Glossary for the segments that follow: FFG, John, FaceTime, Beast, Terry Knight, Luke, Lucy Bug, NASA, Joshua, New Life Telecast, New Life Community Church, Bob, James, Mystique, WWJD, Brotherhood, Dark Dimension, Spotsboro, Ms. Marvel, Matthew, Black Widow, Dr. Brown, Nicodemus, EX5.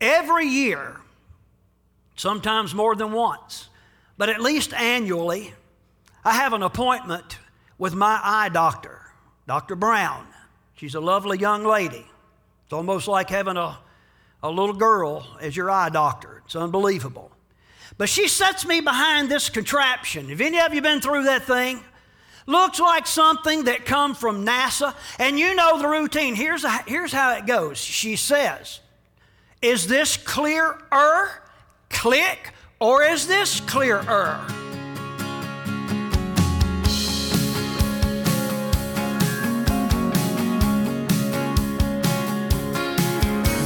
Every year, sometimes more than once, but at least annually, I have an appointment with my eye doctor, Dr. Brown. She's a lovely young lady. It's almost like having a little girl as your eye doctor. It's unbelievable. But she sets me behind this contraption. Have any of you been through that thing? Looks like something that come from NASA. And you know the routine. Here's how it goes. She says, "Is this clearer? Click. Or is this clearer?"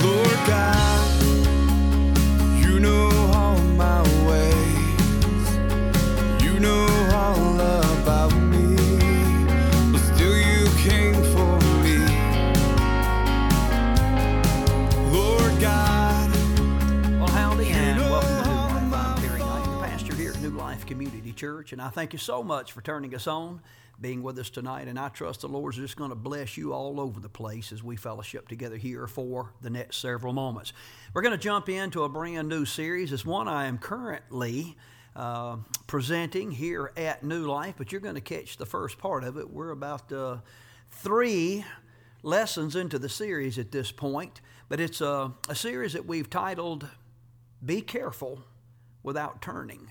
Lord God, you know all my ways, you know all about me, but still you came for me. Lord God. Well, howdy, and welcome to New Life. I'm Terry Knight, the pastor here at New Life Community Church, and I thank you so much for turning us on, being with us tonight, and I trust the Lord's just going to bless you all over the place as we fellowship together here for the next several moments. We're going to jump into a brand new series. It's one I am currently presenting here at New Life, but you're going to catch the first part of it. We're about three lessons into the series at this point, but it's a series that we've titled, Be Careful Without Turning.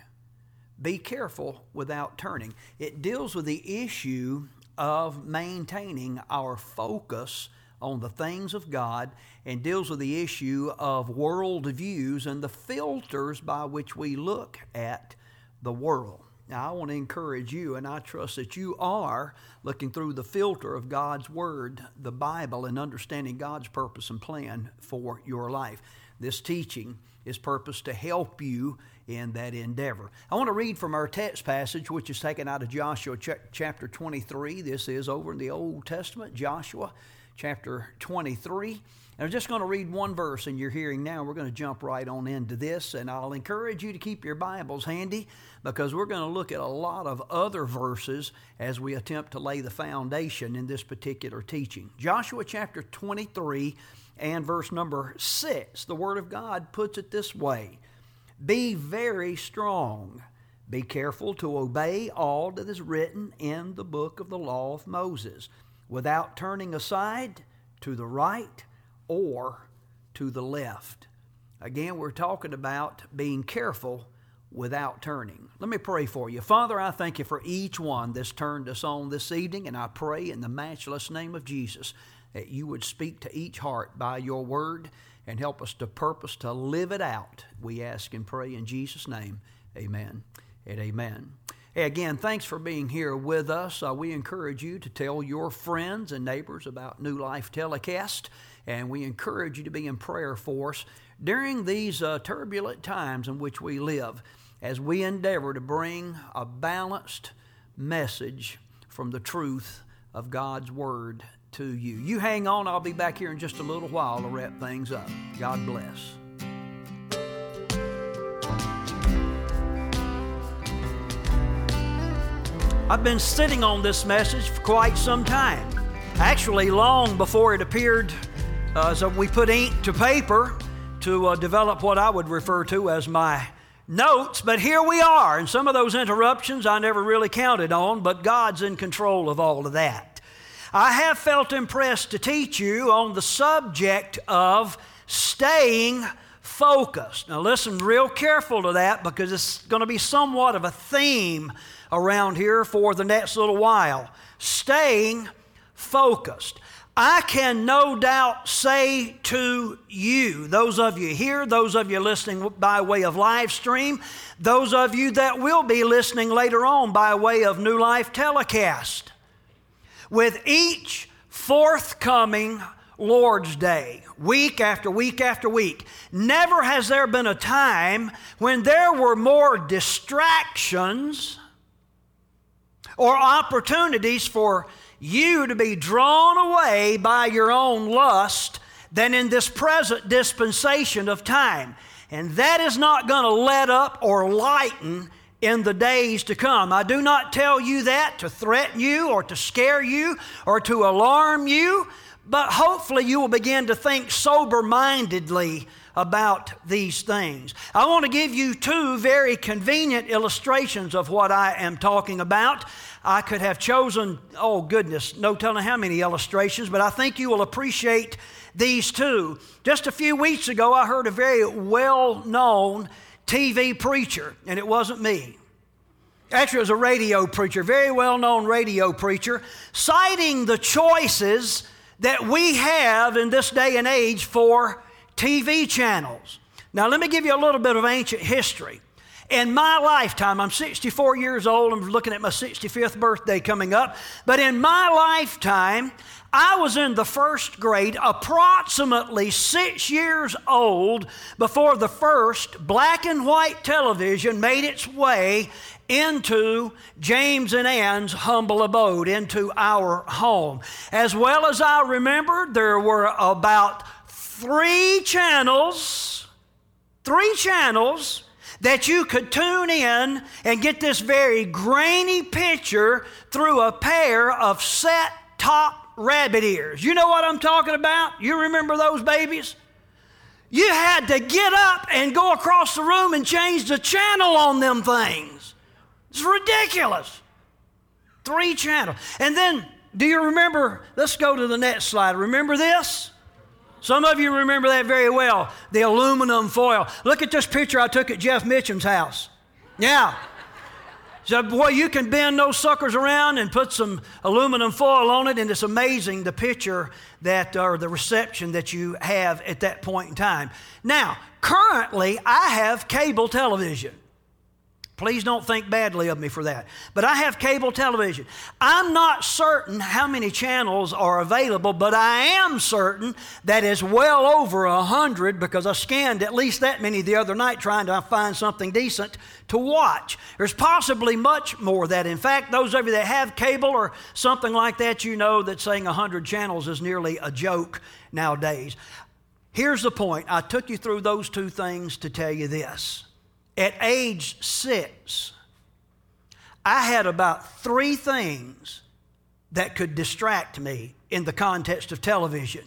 Be careful without turning. It deals with the issue of maintaining our focus on the things of God and deals with the issue of worldviews and the filters by which we look at the world. Now, I want to encourage you, and I trust that you are looking through the filter of God's Word, the Bible, and understanding God's purpose and plan for your life. This teaching is purposed to help you in that endeavor. I want to read from our text passage, which is taken out of Joshua chapter 23. This is over in the Old Testament, Joshua chapter 23. And I'm just going to read one verse, and you're hearing now. We're going to jump right on into this, and I'll encourage you to keep your Bibles handy because we're going to look at a lot of other verses as we attempt to lay the foundation in this particular teaching. Joshua chapter 23 and verse number 6, the Word of God puts it this way, "Be very strong. Be careful to obey all that is written in the book of the law of Moses, without turning aside to the right or to the left." Again, we're talking about being careful without turning. Let me pray for you. Father, I thank you for each one that's turned us on this evening, and I pray in the matchless name of Jesus that you would speak to each heart by your word and help us to purpose to live it out. We ask and pray in Jesus' name, amen and amen. Hey, again, thanks for being here with us. We encourage you to tell your friends and neighbors about New Life Telecast, and we encourage you to be in prayer for us during these turbulent times in which we live as we endeavor to bring a balanced message from the truth of God's Word to you. You hang on. I'll be back here in just a little while to wrap things up. God bless. I've been sitting on this message for quite some time. Actually, long before it appeared, so we put ink to paper to develop what I would refer to as my notes, but here we are. And some of those interruptions I never really counted on, but God's in control of all of that. I have felt impressed to teach you on the subject of staying focused. Now listen real careful to that because it's going to be somewhat of a theme around here for the next little while. Staying focused. I can no doubt say to you, those of you here, those of you listening by way of live stream, those of you that will be listening later on by way of New Life Telecast, with each forthcoming Lord's Day, week after week after week, never has there been a time when there were more distractions or opportunities for you to be drawn away by your own lust than in this present dispensation of time. And that is not going to let up or lighten in the days to come. I do not tell you that to threaten you or to scare you or to alarm you, but hopefully you will begin to think sober-mindedly about these things. I want to give you two very convenient illustrations of what I am talking about. I could have chosen, oh goodness, no telling how many illustrations, but I think you will appreciate these two. Just a few weeks ago, I heard a very well-known TV preacher, and it wasn't me. Actually, it was a radio preacher, very well-known radio preacher, citing the choices that we have in this day and age for TV channels. Now, let me give you a little bit of ancient history. In my lifetime, I'm 64 years old, I'm looking at my 65th birthday coming up, but in my lifetime, I was in the first grade, approximately 6 years old, before the first black and white television made its way into James and Ann's humble abode, into our home. As well as I remember, there were about three channels that you could tune in and get this very grainy picture through a pair of set-top rabbit ears. You know what I'm talking about? You remember those babies? You had to get up and go across the room and change the channel on them things. It's ridiculous. Three channels. And then, do you remember? Let's go to the next slide. Remember this? Some of you remember that very well, the aluminum foil. Look at this picture I took at Jeff Mitchum's house. Yeah. So, boy, you can bend those suckers around and put some aluminum foil on it, and it's amazing the picture that, or the reception that you have at that point in time. Now, currently, I have cable television. Please don't think badly of me for that. But I have cable television. I'm not certain how many channels are available, but I am certain that it's well over 100 because I scanned at least that many the other night trying to find something decent to watch. There's possibly much more that. In fact, those of you that have cable or something like that, you know that saying 100 channels is nearly a joke nowadays. Here's the point. I took you through those two things to tell you this. At age 6, I had about three things that could distract me in the context of television.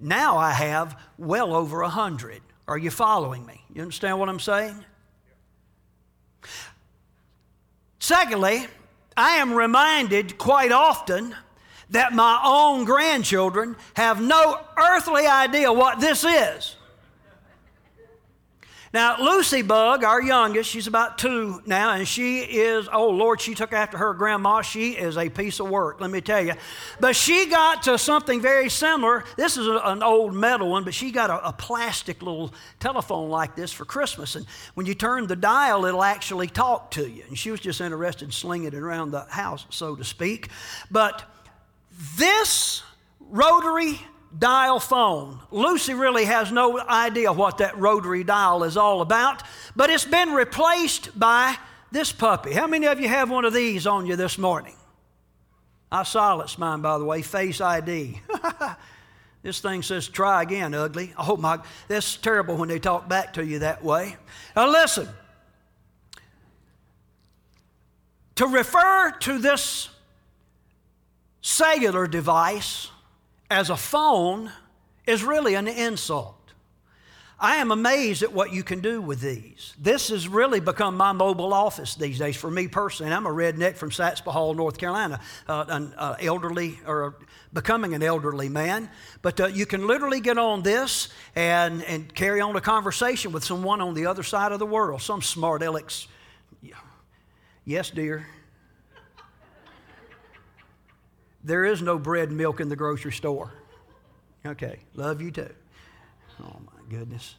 Now I have well over 100. Are you following me? You understand what I'm saying? Secondly, I am reminded quite often that my own grandchildren have no earthly idea what this is. Now, Lucy Bug, our youngest, she's about 2 now, and she is, oh, Lord, she took after her grandma. She is a piece of work, let me tell you. But she got to something very similar. This is an old metal one, but she got a plastic little telephone like this for Christmas. And when you turn the dial, it'll actually talk to you. And she was just interested in slinging it around the house, so to speak. But this rotary dial phone. Lucy really has no idea what that rotary dial is all about, but it's been replaced by this puppy. How many of you have one of these on you this morning? I silenced mine, by the way, Face ID. This thing says, "Try again, ugly." Oh my, that's terrible when they talk back to you that way. Now listen, to refer to this cellular device as a phone is really an insult. I am amazed at what you can do with these. This has really become my mobile office these days for me personally. I'm a redneck from Spotsboro, North Carolina, becoming an elderly man. But you can literally get on this and carry on a conversation with someone on the other side of the world, some smart Alex. Yes, dear. There is no bread and milk in the grocery store. Okay, love you too. Oh my goodness.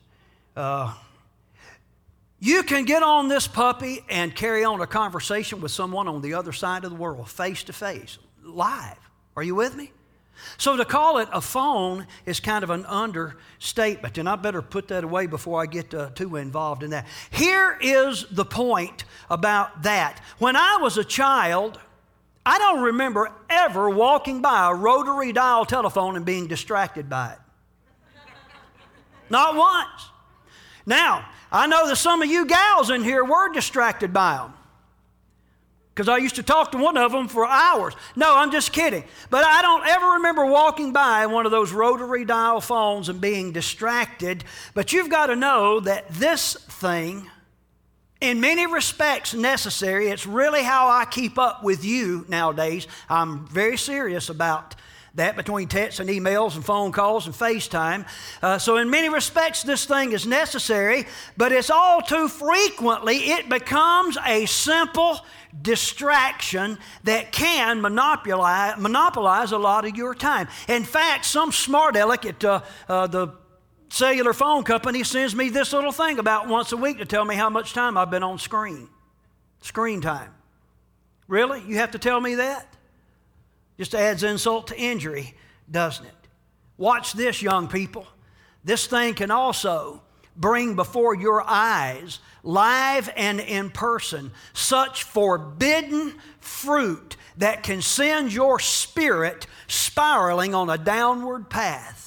You can get on this puppy and carry on a conversation with someone on the other side of the world, face to face, live. Are you with me? So to call it a phone is kind of an understatement, and I better put that away before I get too involved in that. Here is the point about that. When I was a child, I don't remember ever walking by a rotary dial telephone and being distracted by it. Not once. Now, I know that some of you gals in here were distracted by them. because I used to talk to one of them for hours. No, I'm just kidding. But I don't ever remember walking by one of those rotary dial phones and being distracted. But you've got to know that this thing, in many respects necessary, it's really how I keep up with you nowadays. I'm very serious about that, between texts and emails and phone calls and FaceTime. So in many respects, this thing is necessary, but it's all too frequently, it becomes a simple distraction that can monopolize a lot of your time. In fact, some smart aleck at the cellular phone company sends me this little thing about once a week to tell me how much time I've been on screen time. Really? You have to tell me that? Just adds insult to injury, doesn't it? Watch this, young people. This thing can also bring before your eyes, live and in person, such forbidden fruit that can send your spirit spiraling on a downward path.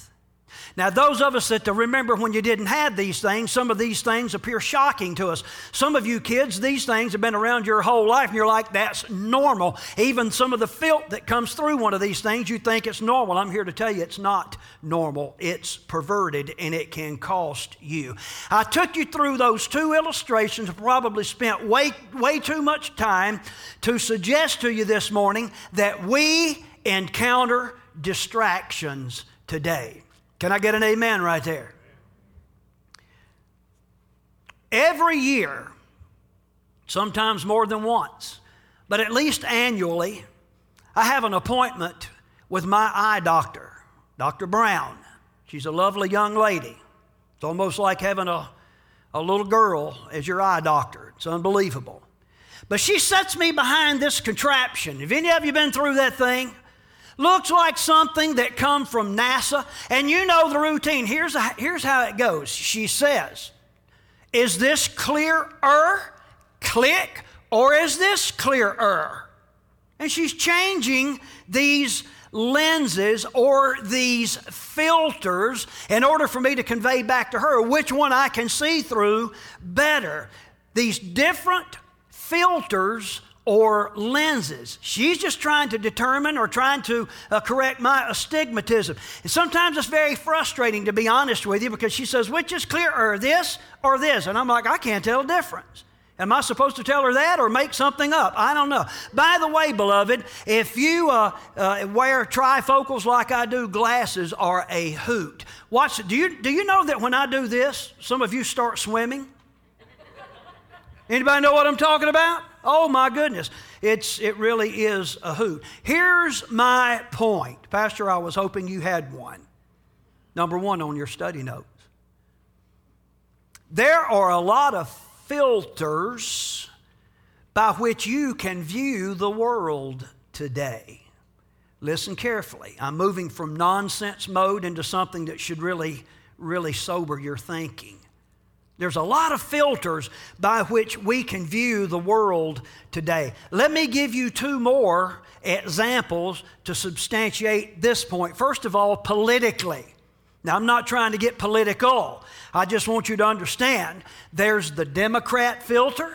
Now, those of us that remember when you didn't have these things, some of these things appear shocking to us. Some of you kids, these things have been around your whole life, and you're like, that's normal. Even some of the filth that comes through one of these things, you think it's normal. I'm here to tell you it's not normal. It's perverted, and it can cost you. I took you through those two illustrations, probably spent way too much time to suggest to you this morning that we encounter distractions today. Can I get an amen right there? Every year, sometimes more than once, but at least annually, I have an appointment with my eye doctor, Dr. Brown. She's a lovely young lady. It's almost like having a little girl as your eye doctor. It's unbelievable. But she sets me behind this contraption. Have any of you been through that thing? Looks like something that come from NASA, and you know the routine. Here's how it goes. She says, is this clearer? Click. Or is this clearer? And she's changing these lenses or these filters in order for me to convey back to her which one I can see through better. These different filters or lenses. She's just trying to determine or trying to correct my astigmatism. And sometimes it's very frustrating, to be honest with you, because she says, which is clearer, this or this? And I'm like, I can't tell the difference. Am I supposed to tell her that or make something up? I don't know. By the way, beloved, if you wear trifocals like I do, glasses are a hoot. Watch it. Do you know that when I do this, some of you start swimming? Anybody know what I'm talking about? Oh, my goodness. It really is a hoot. Here's my point. Pastor, I was hoping you had one. Number one on your study notes. There are a lot of filters by which you can view the world today. Listen carefully. I'm moving from nonsense mode into something that should really, really sober your thinking. There's a lot of filters by which we can view the world today. Let me give you two more examples to substantiate this point. First of all, politically. Now, I'm not trying to get political. I just want you to understand there's the Democrat filter.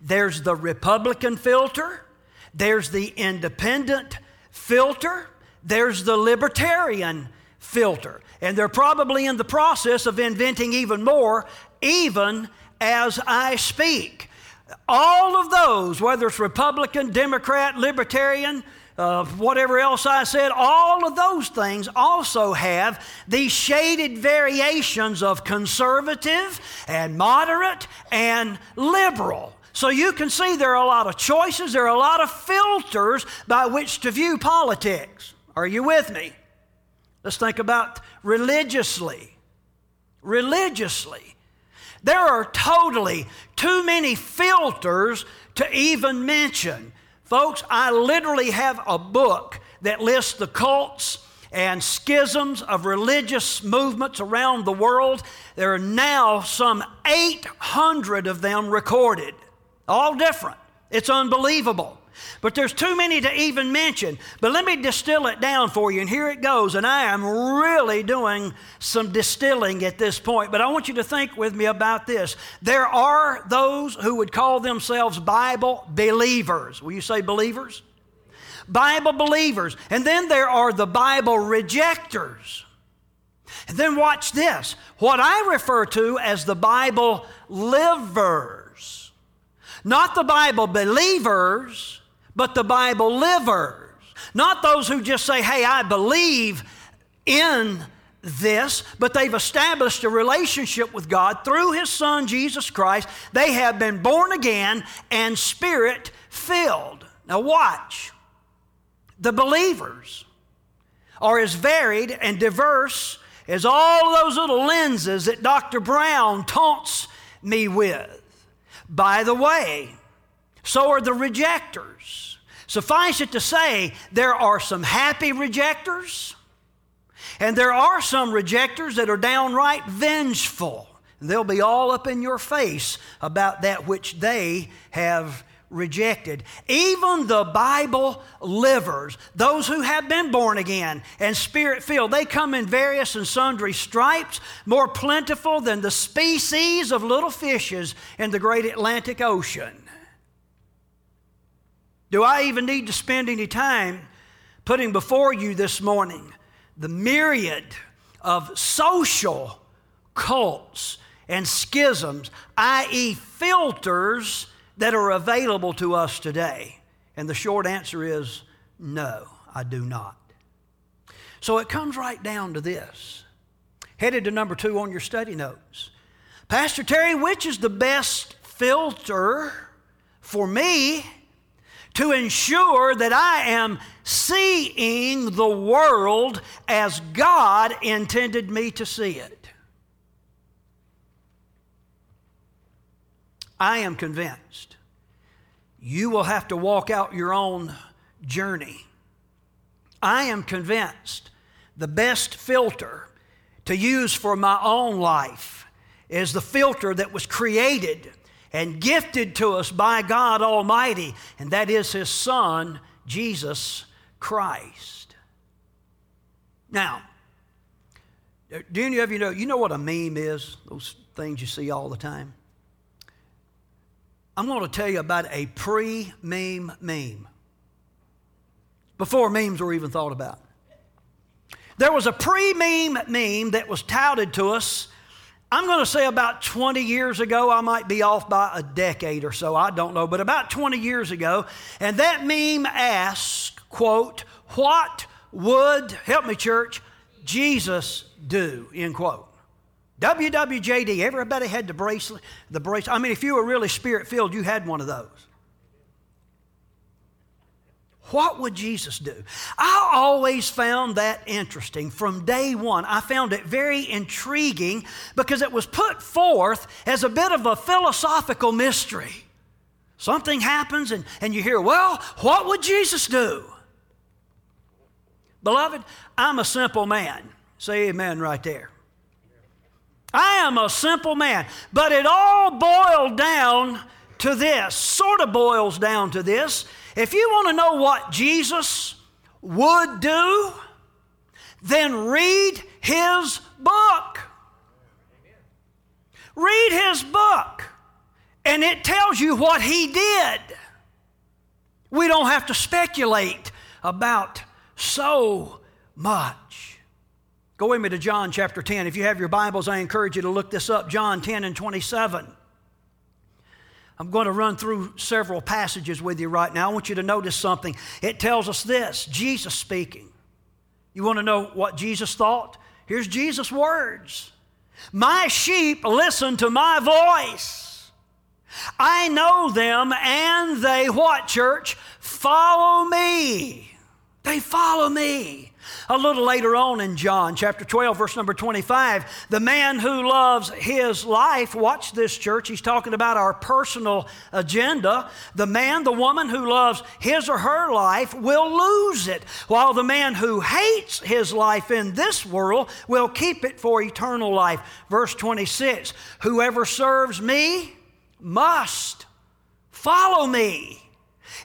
There's the Republican filter. There's the independent filter. There's the libertarian filter. And they're probably in the process of inventing even more, even as I speak. All of those, whether it's Republican, Democrat, Libertarian, whatever else I said, all of those things also have these shaded variations of conservative and moderate and liberal. So you can see there are a lot of choices, there are a lot of filters by which to view politics. Are you with me? Let's think about religiously. Religiously. There are totally too many filters to even mention. Folks, I literally have a book that lists the cults and schisms of religious movements around the world. There are now some 800 of them recorded, all different. It's unbelievable. But there's too many to even mention. But let me distill it down for you, and here it goes. And I am really doing some distilling at this point, but I want you to think with me about this. There are those who would call themselves Bible believers. Will you say believers? Bible believers. And then there are the Bible rejectors. And then watch this. What I refer to as the Bible livers. Not the Bible believers, but the Bible livers. Not those who just say, hey, I believe in this, but they've established a relationship with God through His Son, Jesus Christ. They have been born again and Spirit-filled. Now watch. The believers are as varied and diverse as all those little lenses that Dr. Brown taunts me with. By the way, so are the rejectors. Suffice it to say, there are some happy rejectors, and there are some rejectors that are downright vengeful. They'll be all up in your face about that which they have rejected. Even the Bible livers, those who have been born again and Spirit-filled, they come in various and sundry stripes, more plentiful than the species of little fishes in the great Atlantic Ocean. Do I even need to spend any time putting before you this morning the myriad of social cults and schisms, i.e. filters, that are available to us today? And the short answer is no, I do not. So it comes right down to this. Headed to number 2 on your study notes. Pastor Terry, which is the best filter for me to ensure that I am seeing the world as God intended me to see it? I am convinced you will have to walk out your own journey. I am convinced the best filter to use for my own life is the filter that was created and gifted to us by God Almighty, and that is His Son, Jesus Christ. Now, do any of you know what a meme is? Those things you see all the time. I'm going to tell you about a pre-meme meme, before memes were even thought about. There was a pre-meme meme that was touted to us, I'm going to say about 20 years ago. I might be off by a decade or so, I don't know, but about 20 years ago. And that meme asked, quote, what would, help me church, Jesus do, end quote. WWJD, everybody had the bracelet. I mean, if you were really Spirit-filled, you had one of those. What would Jesus do? I always found that interesting. From day one, I found it very intriguing because it was put forth as a bit of a philosophical mystery. Something happens and you hear, well, what would Jesus do? Beloved, I'm a simple man. Say amen right there. I am a simple man, but it all boiled down to this, sort of boils down to this. If you want to know what Jesus would do, then read His book. Read His book, and it tells you what He did. We don't have to speculate about so much. Go with me to John chapter 10. If you have your Bibles, I encourage you to look this up, John 10 and 27. I'm going to run through several passages with you right now. I want you to notice something. It tells us this, Jesus speaking. You want to know what Jesus thought? Here's Jesus' words. My sheep listen to my voice. I know them and they, what church? Follow me. They follow me. A little later on in John chapter 12, verse number 25, the man who loves his life, watch this church, he's talking about our personal agenda. The man, the woman who loves his or her life will lose it, while the man who hates his life in this world will keep it for eternal life. Verse 26, whoever serves me must follow me.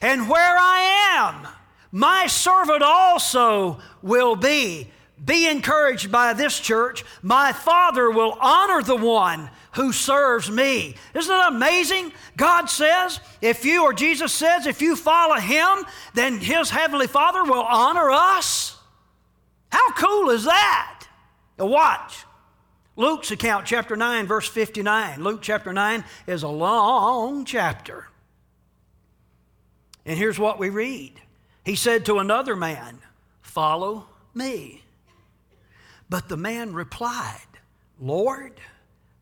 And where I am, my servant also will be. Be encouraged by this church. My Father will honor the one who serves me. Isn't it amazing? God says, if you, or Jesus says, if you follow him, then his heavenly Father will honor us. How cool is that? Now watch Luke's account, chapter 9, verse 59. Luke chapter 9 is a long chapter. And here's what we read. He said to another man, "Follow me." But the man replied, "Lord,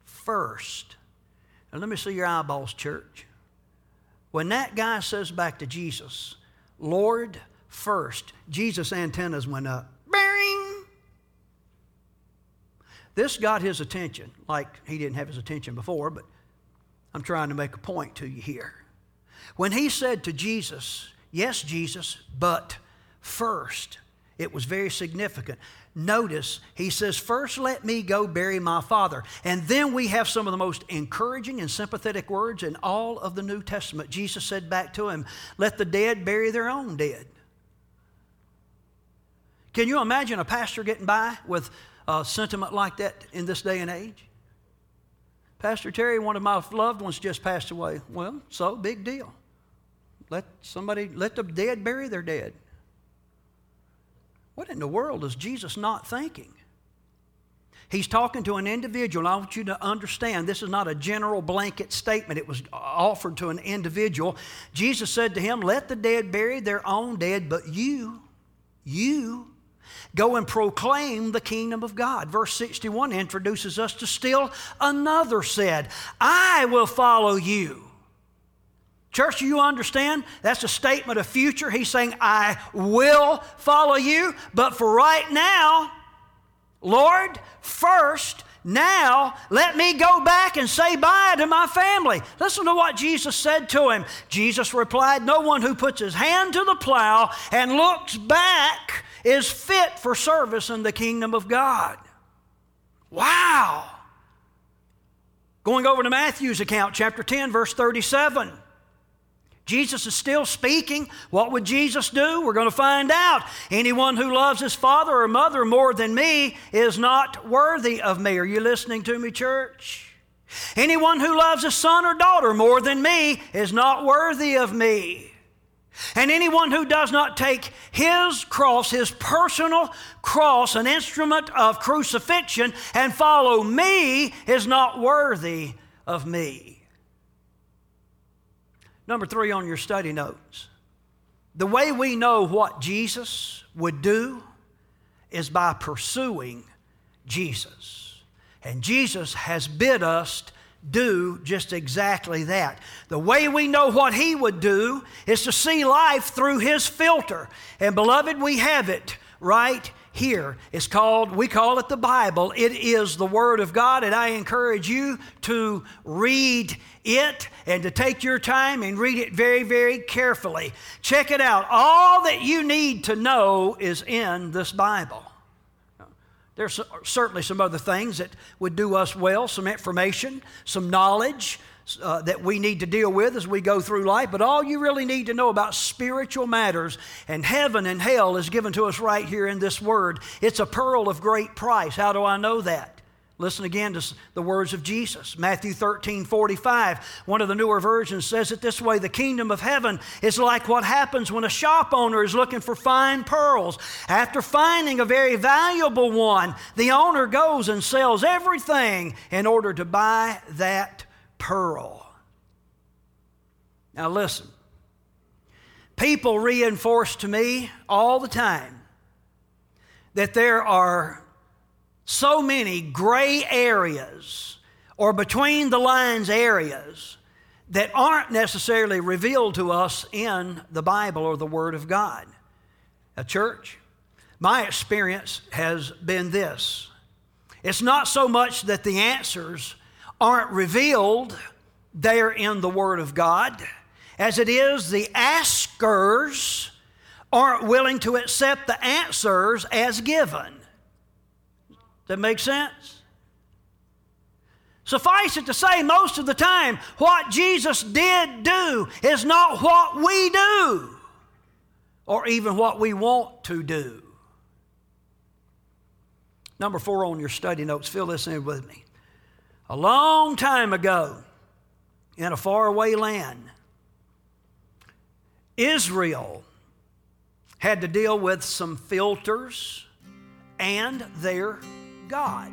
first." Now let me see your eyeballs, church. When that guy says back to Jesus, "Lord, first," Jesus' antennas went up. Bing! This got his attention, like he didn't have his attention before, but I'm trying to make a point to you here. When he said to Jesus, "Yes, Jesus, but first," it was very significant. Notice, he says, "First let me go bury my father." And then we have some of the most encouraging and sympathetic words in all of the New Testament. Jesus said back to him, "Let the dead bury their own dead." Can you imagine a pastor getting by with a sentiment like that in this day and age? "Pastor Terry, one of my loved ones just passed away." Well, so big deal. Let the dead bury their dead. What in the world is Jesus not thinking? He's talking to an individual. I want you to understand this is not a general blanket statement. It was offered to an individual. Jesus said to him, "Let the dead bury their own dead, but you go and proclaim the kingdom of God." Verse 61 introduces us to still another said, "I will follow you." Church, you understand? That's a statement of future. He's saying, "I will follow you, but for right now, Lord, first, now let me go back and say bye to my family." Listen to what Jesus said to him. Jesus replied, "No one who puts his hand to the plow and looks back is fit for service in the kingdom of God." Wow. Going over to Matthew's account, chapter 10, verse 37. Jesus is still speaking. What would Jesus do? We're going to find out. "Anyone who loves his father or mother more than me is not worthy of me." Are you listening to me, church? "Anyone who loves his son or daughter more than me is not worthy of me. And anyone who does not take his cross," his personal cross, an instrument of crucifixion, "and follow me is not worthy of me." Number 3 on your study notes, the way we know what Jesus would do is by pursuing Jesus. And Jesus has bid us do just exactly that. The way we know what he would do is to see life through his filter. And beloved, we have it right here. We call it the Bible. It is the Word of God, and I encourage you to read it and to take your time and read it very, very carefully. Check it out. All that you need to know is in this Bible. There's certainly some other things that would do us well, some information, some knowledge that we need to deal with as we go through life, but all you really need to know about spiritual matters and heaven and hell is given to us right here in this Word. It's a pearl of great price. How do I know that? Listen again to the words of Jesus. Matthew 13:45, one of the newer versions says it this way, "The kingdom of heaven is like what happens when a shop owner is looking for fine pearls. After finding a very valuable one, the owner goes and sells everything in order to buy that pearl." Now listen, people reinforce to me all the time that there are so many gray areas or between the lines areas that aren't necessarily revealed to us in the Bible or the Word of God. A church, my experience has been this. It's not so much that the answers aren't revealed there in the Word of God, as it is the askers aren't willing to accept the answers as given. Does that make sense? Suffice it to say, most of the time, what Jesus did do is not what we do or even what we want to do. Number 4 on your study notes, fill this in with me. A long time ago, in a faraway land, Israel had to deal with some filters and their God.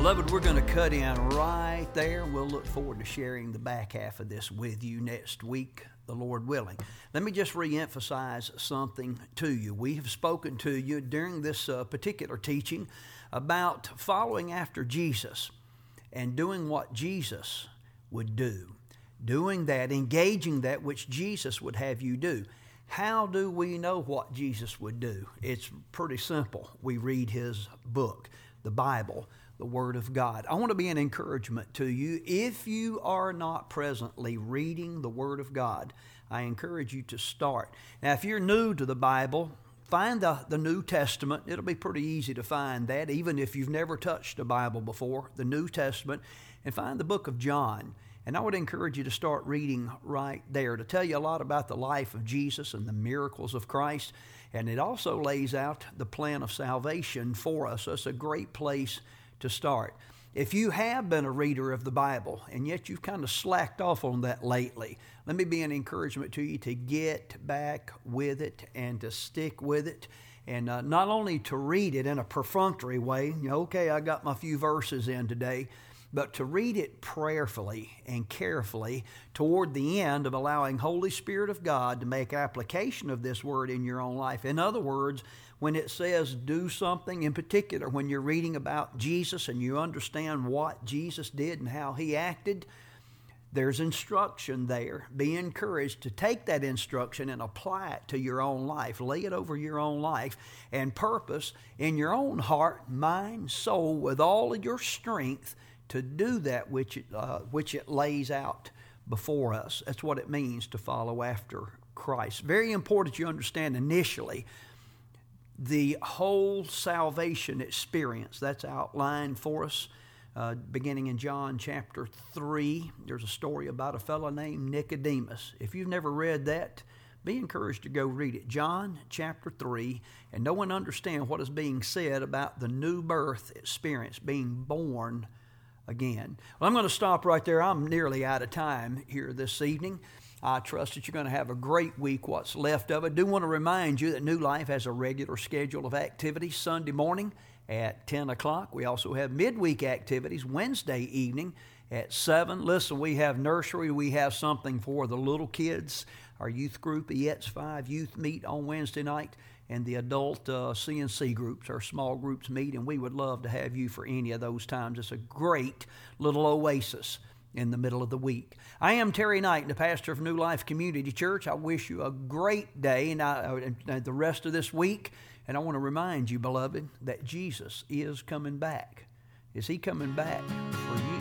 Beloved, we're going to cut in right there. We'll look forward to sharing the back half of this with you next week, the Lord willing. Let me just reemphasize something to you. We have spoken to you during this particular teaching about following after Jesus and doing what Jesus would do. Doing that, engaging that which Jesus would have you do. How do we know what Jesus would do? It's pretty simple. We read His book, the Bible, the Word of God. I want to be an encouragement to you. If you are not presently reading the Word of God, I encourage you to start. Now, if you're new to the Bible, find the New Testament. It'll be pretty easy to find that, even if you've never touched a Bible before, the New Testament, and find the book of John. And I would encourage you to start reading right there to tell you a lot about the life of Jesus and the miracles of Christ. And it also lays out the plan of salvation for us. So it's a great place to start. If you have been a reader of the Bible and yet you've kind of slacked off on that lately, let me be an encouragement to you to get back with it and to stick with it, and not only to read it in a perfunctory way, you know, okay, I got my few verses in today, but to read it prayerfully and carefully toward the end of allowing Holy Spirit of God to make application of this Word in your own life. In other words, when it says do something, in particular when you're reading about Jesus and you understand what Jesus did and how He acted, there's instruction there. Be encouraged to take that instruction and apply it to your own life. Lay it over your own life and purpose in your own heart, mind, soul, with all of your strength to do that which it lays out before us. That's what it means to follow after Christ. Very important you understand initially the whole salvation experience. That's outlined for us beginning in John chapter 3. There's a story about a fellow named Nicodemus. If you've never read that, be encouraged to go read it. John chapter 3, and no one understands what is being said about the new birth experience, being born again. Well, I'm going to stop right there. I'm nearly out of time here this evening. I trust that you're going to have a great week, what's left of it. I do want to remind you that New Life has a regular schedule of activities Sunday morning at 10 o'clock. We also have midweek activities Wednesday evening at 7. Listen, we have nursery. We have something for the little kids. Our youth group, EX5 youth, meet on Wednesday night. And the adult CNC groups, our small groups, meet, and we would love to have you for any of those times. It's a great little oasis in the middle of the week. I am Terry Knight, the pastor of New Life Community Church. I wish you a great day and the rest of this week. And I want to remind you, beloved, that Jesus is coming back. Is He coming back for you?